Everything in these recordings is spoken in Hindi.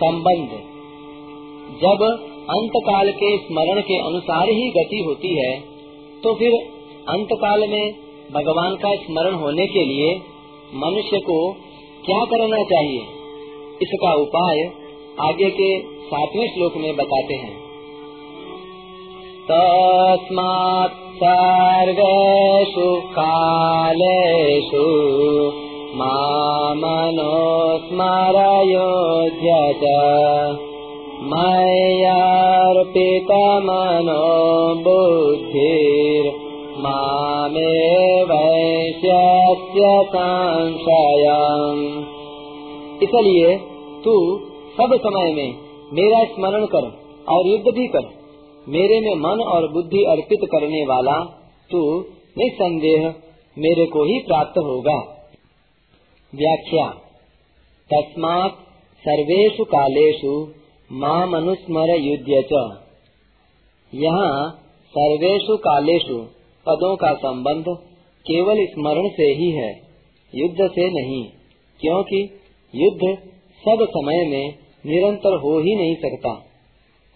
संबंध। जब अंतकाल के स्मरण के अनुसार ही गति होती है तो फिर अंतकाल में भगवान का स्मरण होने के लिए मनुष्य को क्या करना चाहिए, इसका उपाय आगे के 7वें श्लोक में बताते हैं। तस्मात् सर्वेषु कालेषु मामनुस्मरयोऽद्यच मय्यर्पितमनो बुद्धिर्मामेव वैश्यस्य संशयम्। इसलिए तू सब समय में मेरा स्मरण कर और युद्ध भी कर, मेरे में मन और बुद्धि अर्पित करने वाला तू निसंदेह मेरे को ही प्राप्त होगा। व्याख्या। तस्मात् सर्वेषु कालेषु माम अनुस्मर युध्यच। यहाँ सर्वेषु कालेषु पदों का संबंध केवल स्मरण से ही है, युद्ध से नहीं, क्योंकि युद्ध सब समय में निरंतर हो ही नहीं सकता।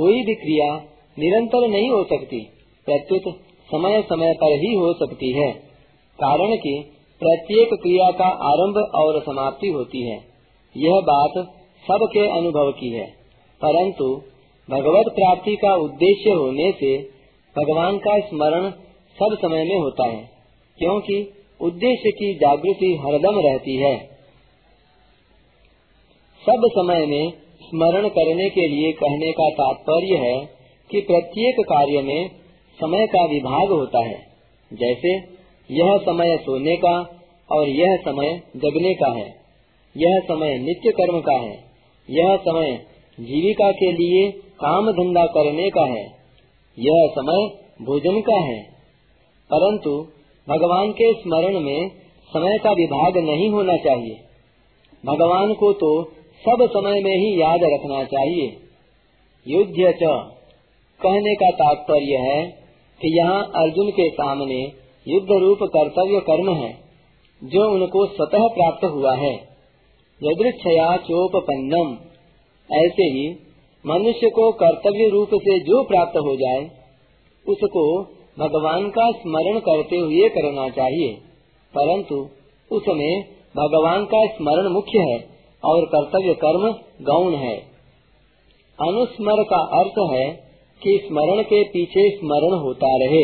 कोई भी क्रिया निरंतर नहीं हो सकती, प्रत्युत समय समय पर ही हो सकती है, कारण कि प्रत्येक क्रिया का आरंभ और समाप्ति होती है। यह बात सबके अनुभव की है, परंतु भगवत प्राप्ति का उद्देश्य होने से भगवान का स्मरण सब समय में होता है, क्योंकि उद्देश्य की जागृति हरदम रहती है। सब समय में स्मरण करने के लिए कहने का तात्पर्य है कि प्रत्येक कार्य में समय का विभाग होता है, जैसे यह समय सोने का और यह समय जगने का है, यह समय नित्य कर्म का है, यह समय जीविका के लिए काम धंधा करने का है, यह समय भोजन का है। परंतु भगवान के स्मरण में समय का विभाग नहीं होना चाहिए, भगवान को तो सब समय में ही याद रखना चाहिए। युद्ध कहने का तात्पर्य है कि यहाँ अर्जुन के सामने युद्ध रूप कर्तव्य कर्म है जो उनको स्वतः प्राप्त हुआ है, यदृच्छया चोपपन्नम। ऐसे ही मनुष्य को कर्तव्य रूप से जो प्राप्त हो जाए उसको भगवान का स्मरण करते हुए करना चाहिए, परंतु उसमें भगवान का स्मरण मुख्य है और कर्तव्य कर्म गौण है। अनुस्मर का अर्थ है कि स्मरण के पीछे स्मरण होता रहे,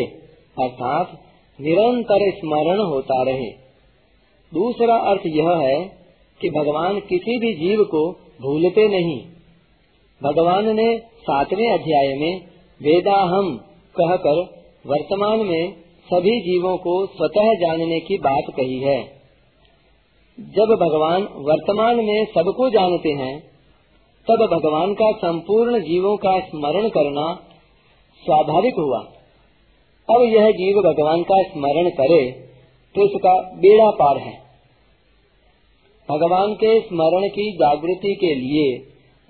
अर्थात निरंतर स्मरण होता रहे। दूसरा अर्थ यह है कि भगवान किसी भी जीव को भूलते नहीं। भगवान ने 7वें अध्याय में वेदाहम कहकर वर्तमान में सभी जीवों को स्वतः जानने की बात कही है। जब भगवान वर्तमान में सबको जानते हैं तब भगवान का संपूर्ण जीवों का स्मरण करना स्वाभाविक हुआ। अब यह जीव भगवान का स्मरण करे तो इसका बेड़ा पार है। भगवान के स्मरण की जागृति के लिए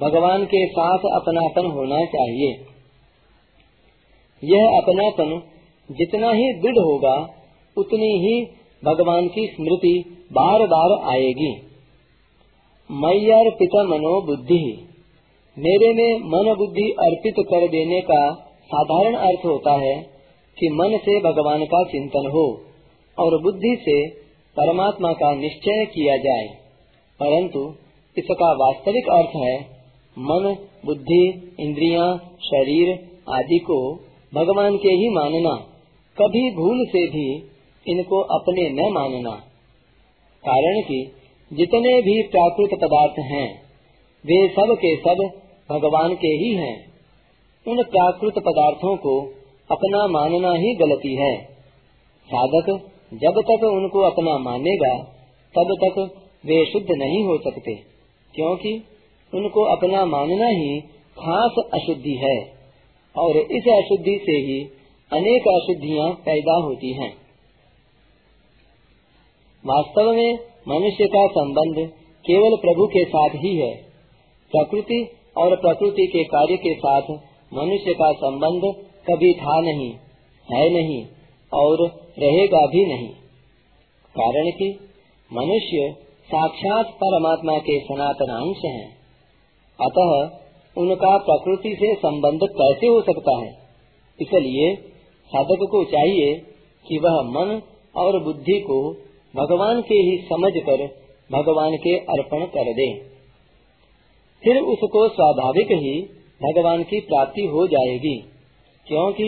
भगवान के साथ अपनापन होना चाहिए। यह अपनापन जितना ही दृढ़ होगा उतनी ही भगवान की स्मृति बार बार आएगी। मय्य अर्पित मनो बुद्धि, मेरे में मन बुद्धि अर्पित कर देने का साधारण अर्थ होता है कि मन से भगवान का चिंतन हो और बुद्धि से परमात्मा का निश्चय किया जाए, परंतु इसका वास्तविक अर्थ है मन, बुद्धि, इंद्रियां, शरीर आदि को भगवान के ही मानना, कभी भूल से भी इनको अपने न मानना। कारण कि जितने भी प्राकृत पदार्थ हैं वे सब के सब भगवान के ही हैं, उन प्राकृत पदार्थों को अपना मानना ही गलती है। साधक जब तक उनको अपना मानेगा तब तक वे शुद्ध नहीं हो सकते, क्योंकि उनको अपना मानना ही खास अशुद्धि है और इस अशुद्धि से ही अनेक अशुद्धियां पैदा होती हैं। वास्तव में मनुष्य का संबंध केवल प्रभु के साथ ही है। प्रकृति और प्रकृति के कार्य के साथ मनुष्य का संबंध कभी था नहीं, है नहीं और रहेगा भी नहीं, कारण कि मनुष्य साक्षात परमात्मा के सनातन अंश हैं अतः उनका प्रकृति से संबंध कैसे हो सकता है। इसलिए साधक को चाहिए कि वह मन और बुद्धि को भगवान के ही समझकर भगवान के अर्पण कर दे, फिर उसको स्वाभाविक ही भगवान की प्राप्ति हो जाएगी। क्योंकि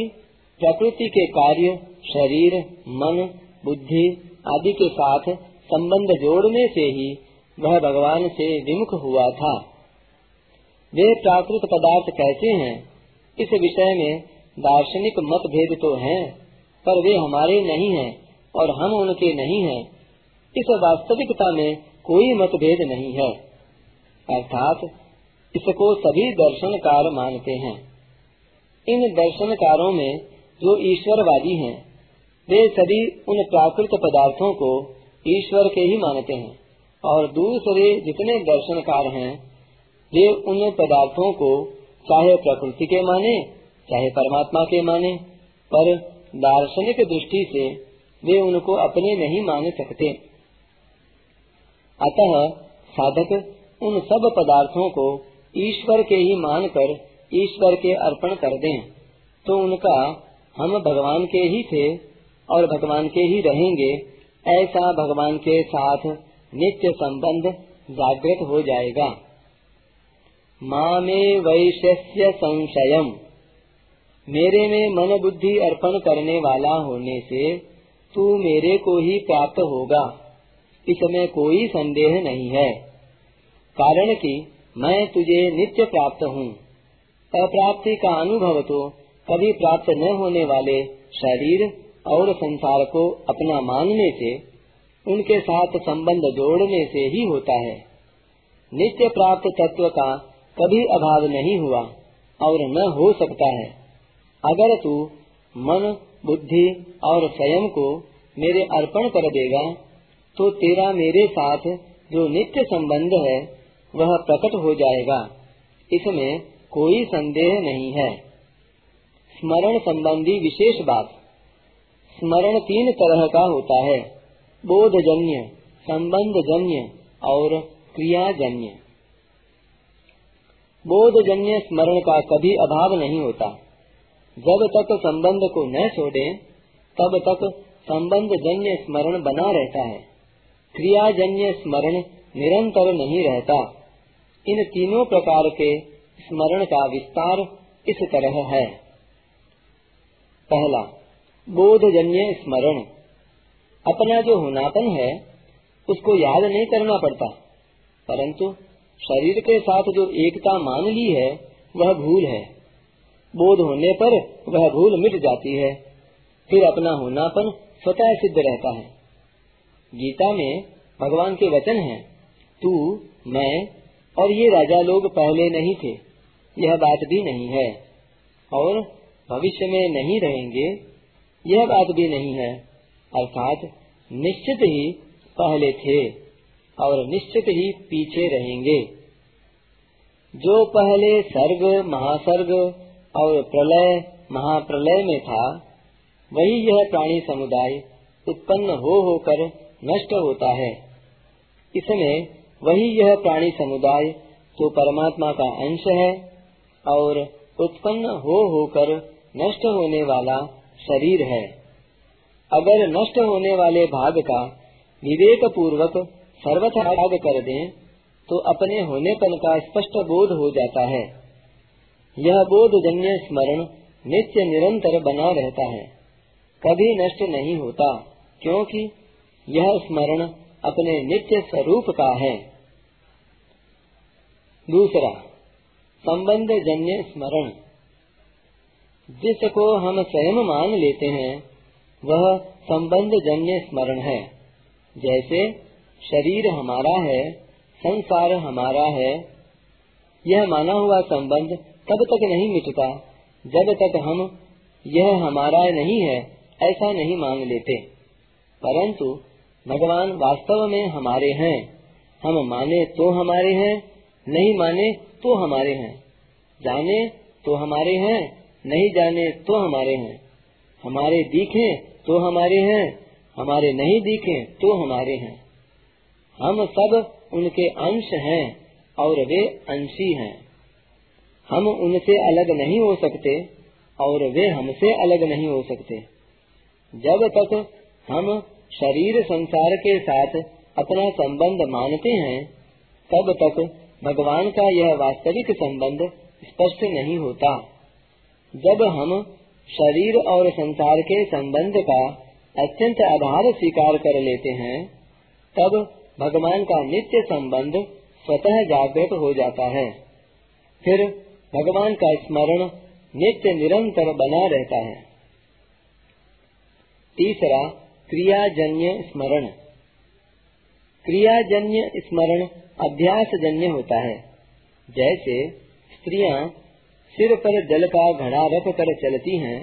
प्रकृति के कार्य शरीर मन बुद्धि आदि के साथ संबंध जोड़ने से ही वह भगवान से विमुख हुआ था। वे प्राकृत पदार्थ कैसे हैं, इस विषय में दार्शनिक मतभेद तो हैं, पर वे हमारे नहीं हैं और हम उनके नहीं हैं। इस वास्तविकता में कोई मतभेद नहीं है, अर्थात इसको सभी दर्शनकार मानते हैं। इन दर्शनकारों में जो ईश्वरवादी हैं, वे सभी उन प्राकृत पदार्थों को ईश्वर के ही मानते हैं, और दूसरे जितने दर्शनकार हैं वे उन पदार्थों को चाहे प्रकृति के माने चाहे परमात्मा के माने, पर दार्शनिक दृष्टि से वे उनको अपने नहीं मान सकते। अतः साधक उन सब पदार्थों को ईश्वर के ही मानकर ईश्वर के अर्पण कर दें, तो उनका हम भगवान के ही थे और भगवान के ही रहेंगे ऐसा भगवान के साथ नित्य संबंध जागृत हो जाएगा। मामे वैश्यस्य संशयम, मेरे में मन बुद्धि अर्पण करने वाला होने से तू मेरे को ही प्राप्त होगा, इसमें कोई संदेह नहीं है। कारण कि मैं तुझे नित्य प्राप्त हूँ। अप्राप्ति का अनुभव तो कभी प्राप्त न होने वाले शरीर और संसार को अपना मानने से, उनके साथ संबंध जोड़ने से ही होता है। नित्य प्राप्त तत्व का कभी अभाव नहीं हुआ और न हो सकता है। अगर तू मन बुद्धि और स्वयं को मेरे अर्पण कर देगा तो तेरा मेरे साथ जो नित्य संबंध है वह प्रकट हो जाएगा, इसमें कोई संदेह नहीं है। स्मरण संबंधी विशेष बात। स्मरण तीन तरह का होता है, बोधजन्य, संबंधजन्य और क्रियाजन्य। बोधजन्य स्मरण का कभी अभाव नहीं होता। जब तक संबंध को न छोड़े तब तक संबंधजन्य स्मरण बना रहता है। क्रियाजन्य स्मरण निरंतर नहीं रहता। इन तीनों प्रकार के स्मरण का विस्तार इस तरह है। पहला, बोधजन्य स्मरण। अपना जो होनापन है उसको याद नहीं करना पड़ता, परंतु शरीर के साथ जो एकता मान ली है वह भूल है। बोध होने पर वह भूल मिट जाती है, फिर अपना होनापन स्वतः सिद्ध रहता है। गीता में भगवान के वचन हैं, तू, मैं और ये राजा लोग पहले नहीं थे, यह बात भी नहीं है, और भविष्य में नहीं रहेंगे, यह बात भी नहीं है। अर्थात निश्चित ही पहले थे और निश्चित ही पीछे रहेंगे। जो पहले सर्ग महासर्ग और प्रलय महाप्रलय में था, वही यह प्राणी समुदाय उत्पन्न होकर नष्ट होता है। इसमें वही यह प्राणी समुदाय तो परमात्मा का अंश है और उत्पन्न होकर नष्ट होने वाला शरीर है। अगर नष्ट होने वाले भाग का विवेक पूर्वक सर्वथा त्याग कर दें तो अपने होनेपन का स्पष्ट बोध हो जाता है। यह बोधजन्य स्मरण नित्य निरंतर बना रहता है, कभी नष्ट नहीं होता, क्योंकि यह स्मरण अपने नित्य स्वरूप का है। दूसरा, संबंधजन्य स्मरण। जिसको हम स्वयं मान लेते हैं वह संबंधजन्य स्मरण है। जैसे शरीर हमारा है, संसार हमारा है, यह माना हुआ संबंध तब तक नहीं मिटता जब तक हम यह हमारा नहीं है ऐसा नहीं मान लेते। परंतु भगवान वास्तव में हमारे हैं, हम माने तो हमारे हैं, नहीं माने तो हमारे हैं, जाने तो हमारे हैं, नहीं जाने तो हमारे हैं, हमारे दिखे तो हमारे हैं, हमारे नहीं दिखे तो हमारे हैं। हम सब उनके अंश हैं और वे अंशी हैं, हम उनसे अलग नहीं हो सकते और वे हमसे अलग नहीं हो सकते। जब तक हम शरीर संसार के साथ अपना संबंध मानते हैं तब तक भगवान का यह वास्तविक संबंध स्पष्ट नहीं होता। जब हम शरीर और संसार के संबंध का अत्यंत आधार स्वीकार कर लेते हैं तब भगवान का नित्य संबंध स्वतः जागृत हो जाता है। फिर भगवान का स्मरण नित्य निरंतर बना रहता है। तीसरा, क्रियाजन्य स्मरण। क्रियाजन्य स्मरण अभ्यासजन्य होता है। जैसे स्त्रियां सिर पर जल का घड़ा रख कर चलती हैं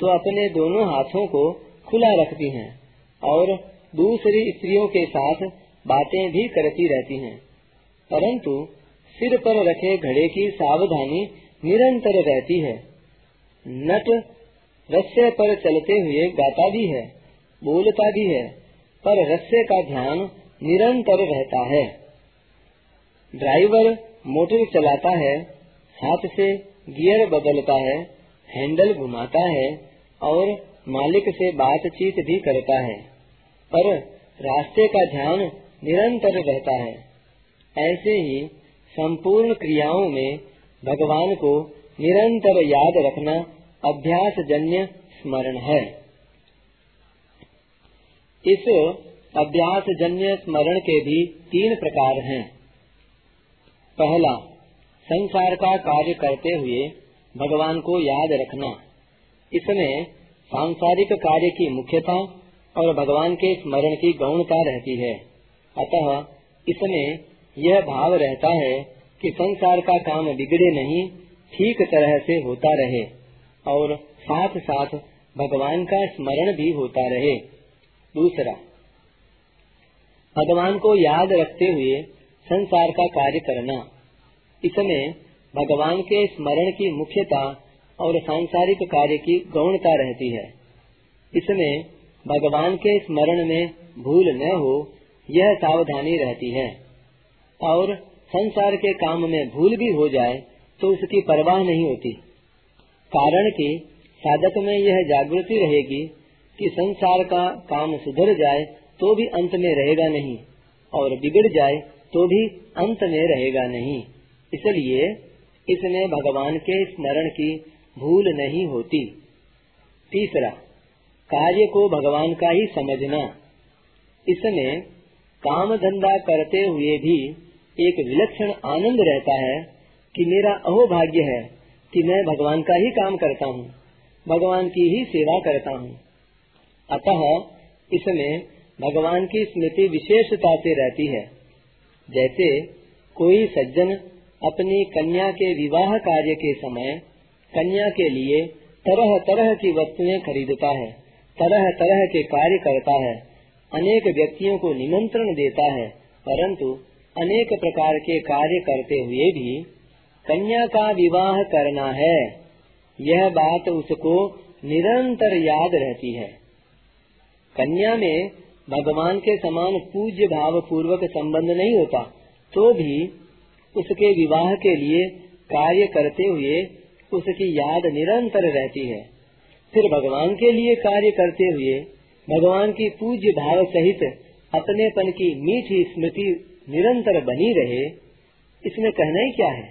तो अपने दोनों हाथों को खुला रखती हैं और दूसरी स्त्रियों के साथ बातें भी करती रहती हैं, परंतु सिर पर रखे घड़े की सावधानी निरंतर रहती है। नट रस्से पर चलते हुए गाता भी है, बोलता भी है, पर रस्से का ध्यान निरंतर रहता है। ड्राइवर मोटर चलाता है, हाथ से गियर बदलता है, हैंडल घुमाता है और मालिक से बातचीत भी करता है, पर रास्ते का ध्यान निरंतर रहता है। ऐसे ही संपूर्ण क्रियाओं में भगवान को निरंतर याद रखना अभ्यासजन्य स्मरण है। इस अभ्यासजन्य स्मरण के भी तीन प्रकार हैं। पहला, संसार का कार्य करते हुए भगवान को याद रखना। इसमें सांसारिक कार्य की मुख्यता और भगवान के स्मरण की गौणता रहती है। अतः इसमें यह भाव रहता है कि संसार का काम बिगड़े नहीं, ठीक तरह से होता रहे और साथ साथ भगवान का स्मरण भी होता रहे। दूसरा, भगवान को याद रखते हुए संसार का कार्य करना। इसमें भगवान के स्मरण की मुख्यता और सांसारिक कार्य की गौणता रहती है। इसमें भगवान के स्मरण में भूल न हो, यह सावधानी रहती है और संसार के काम में भूल भी हो जाए तो उसकी परवाह नहीं होती, कारण कि साधक में यह जागृति रहेगी कि संसार का काम सुधर जाए तो भी अंत में रहेगा नहीं और बिगड़ जाए तो भी अंत में रहेगा नहीं। इसलिए इसमें भगवान के स्मरण की भूल नहीं होती। तीसरा, कार्य को भगवान का ही समझना। इसमें काम धंधा करते हुए भी एक विलक्षण आनंद रहता है कि मेरा अहोभाग्य है कि मैं भगवान का ही काम करता हूँ, भगवान की ही सेवा करता हूँ। अतः इसमें भगवान की स्मृति विशेषता से रहती है। जैसे कोई सज्जन अपनी कन्या के विवाह कार्य के समय कन्या के लिए तरह तरह की वस्तुएं खरीदता है, तरह तरह के कार्य करता है, अनेक व्यक्तियों को निमंत्रण देता है, परंतु अनेक प्रकार के कार्य करते हुए भी कन्या का विवाह करना है, यह बात उसको निरंतर याद रहती है। कन्या में भगवान के समान पूज्य भाव पूर्वक संबंध नहीं होता तो भी उसके विवाह के लिए कार्य करते हुए उसकी याद निरंतर रहती है। फिर भगवान के लिए कार्य करते हुए भगवान की पूज्य भाव सहित अपनेपन की मीठी स्मृति निरंतर बनी रहे, इसमें कहना ही क्या है।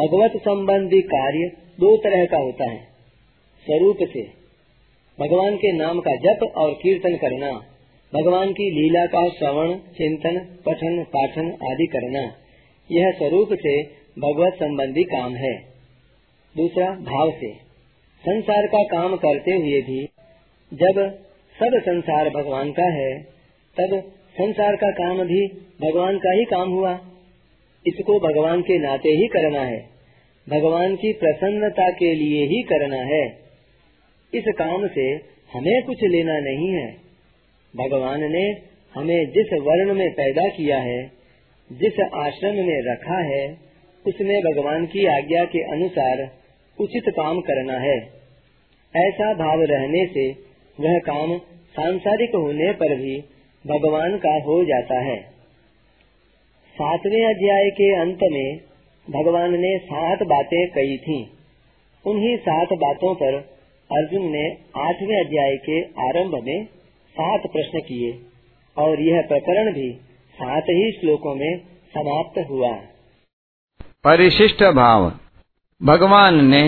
भगवत संबंधी कार्य दो तरह का होता है। स्वरूप से भगवान के नाम का जप और कीर्तन करना, भगवान की लीला का श्रवण, चिंतन, पठन पाठन आदि करना, यह स्वरूप से भगवत संबंधी काम है। दूसरा, भाव से संसार का काम करते हुए भी जब सब संसार भगवान का है तब संसार का काम भी भगवान का ही काम हुआ, इसको भगवान के नाते ही करना है, भगवान की प्रसन्नता के लिए ही करना है, इस काम से हमें कुछ लेना नहीं है। भगवान ने हमें जिस वर्ण में पैदा किया है, जिस आश्रम में रखा है, उसमें भगवान की आज्ञा के अनुसार उचित काम करना है। ऐसा भाव रहने से वह काम सांसारिक होने पर भी भगवान का हो जाता है। सातवें अध्याय के अंत में भगवान ने 7 बातें कही थीं। उन्हीं 7 बातों पर अर्जुन ने 8वें अध्याय के आरंभ में 7 प्रश्न किए और यह प्रकरण भी 7 ही श्लोकों में समाप्त हुआ। परिशिष्ट भाव। भगवान ने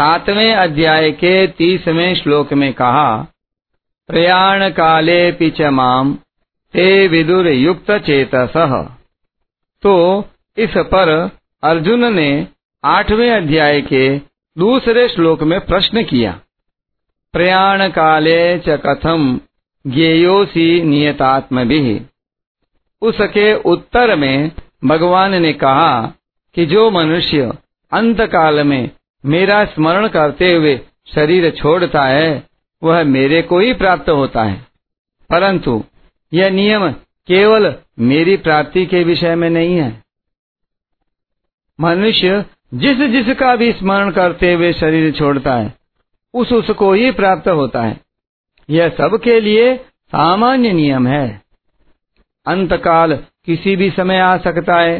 7वें अध्याय के 30वें श्लोक में कहा, प्रयाण काले पिच माम ते विदुर युक्त चेतसः। तो इस पर अर्जुन ने 8वें अध्याय के 2रे श्लोक में प्रश्न किया, प्रयाण काले च कथम ज्ञेयोसि नियतात्मभिः। उसके उत्तर में भगवान ने कहा कि जो मनुष्य अंत काल में मेरा स्मरण करते हुए शरीर छोड़ता है वह मेरे को ही प्राप्त होता है, परंतु यह नियम केवल मेरी प्राप्ति के विषय में नहीं है। मनुष्य जिस का भी स्मरण करते हुए शरीर छोड़ता है उसको ही प्राप्त होता है। यह सबके लिए सामान्य नियम है। अंतकाल किसी भी समय आ सकता है।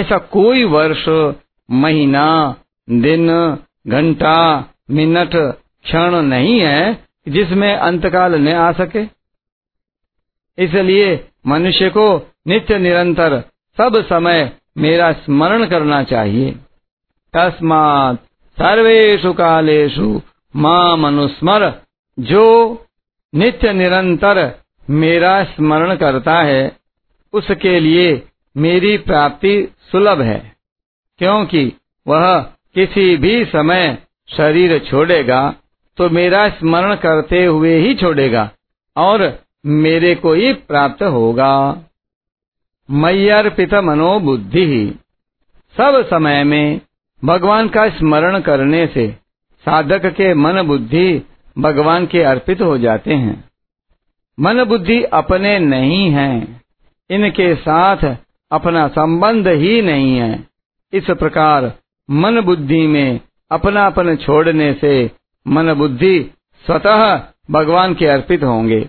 ऐसा कोई वर्ष, महीना, दिन, घंटा, मिनट, क्षण नहीं है जिसमें अंतकाल न आ सके। इसलिए मनुष्य को नित्य निरंतर सब समय मेरा स्मरण करना चाहिए। तस्मात् सर्वेषु कालेषु माम् अनुस्मर। जो नित्य निरंतर मेरा स्मरण करता है उसके लिए मेरी प्राप्ति सुलभ है, क्योंकि वह किसी भी समय शरीर छोड़ेगा तो मेरा स्मरण करते हुए ही छोड़ेगा और मेरे को ही प्राप्त होगा। मय्यर्पित मनोबुद्धि। सब समय में भगवान का स्मरण करने से साधक के मन बुद्धि भगवान के अर्पित हो जाते हैं। मन बुद्धि अपने नहीं हैं, इनके साथ अपना संबंध ही नहीं है। इस प्रकार मन बुद्धि में अपनापन छोड़ने से मन बुद्धि स्वतः भगवान के अर्पित होंगे,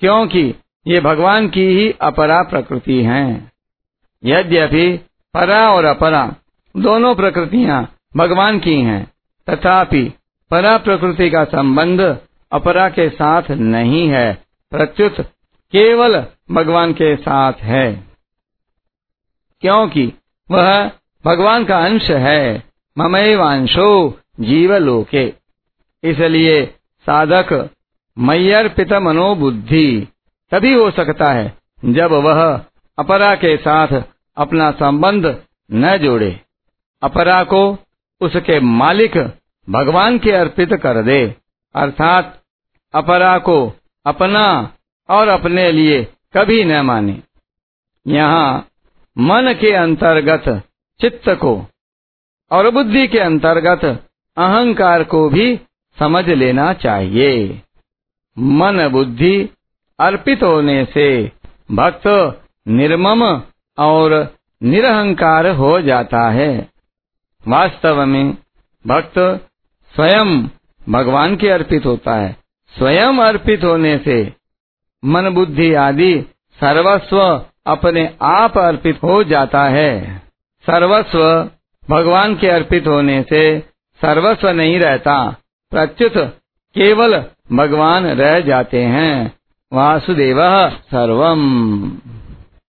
क्योंकि ये भगवान की ही अपरा प्रकृति हैं। यद्यपि परा और अपरा दोनों प्रकृतियां भगवान की हैं, तथापि परा प्रकृति का संबंध अपरा के साथ नहीं है, प्रत्युत केवल भगवान के साथ है, क्योंकि वह भगवान का अंश है। ममैव अंशो जीवलोके। इसलिए साधक मय्यर्पित मनोबुद्धि तभी हो सकता है जब वह अपरा के साथ अपना संबंध न जोड़े, अपरा को उसके मालिक भगवान के अर्पित कर दे, अर्थात अपरा को अपना और अपने लिए कभी न माने। यहाँ मन के अंतर्गत चित्त को और बुद्धि के अंतर्गत अहंकार को भी समझ लेना चाहिए। मन बुद्धि अर्पित होने से भक्त निर्मम और निरहंकार हो जाता है। वास्तव में भक्त स्वयं भगवान के अर्पित होता है। स्वयं अर्पित होने से मन बुद्धि आदि सर्वस्व अपने आप अर्पित हो जाता है। सर्वस्व भगवान के अर्पित होने से सर्वस्व नहीं रहता, प्रत्युत केवल भगवान रह जाते हैं। वासुदेवः सर्वम्।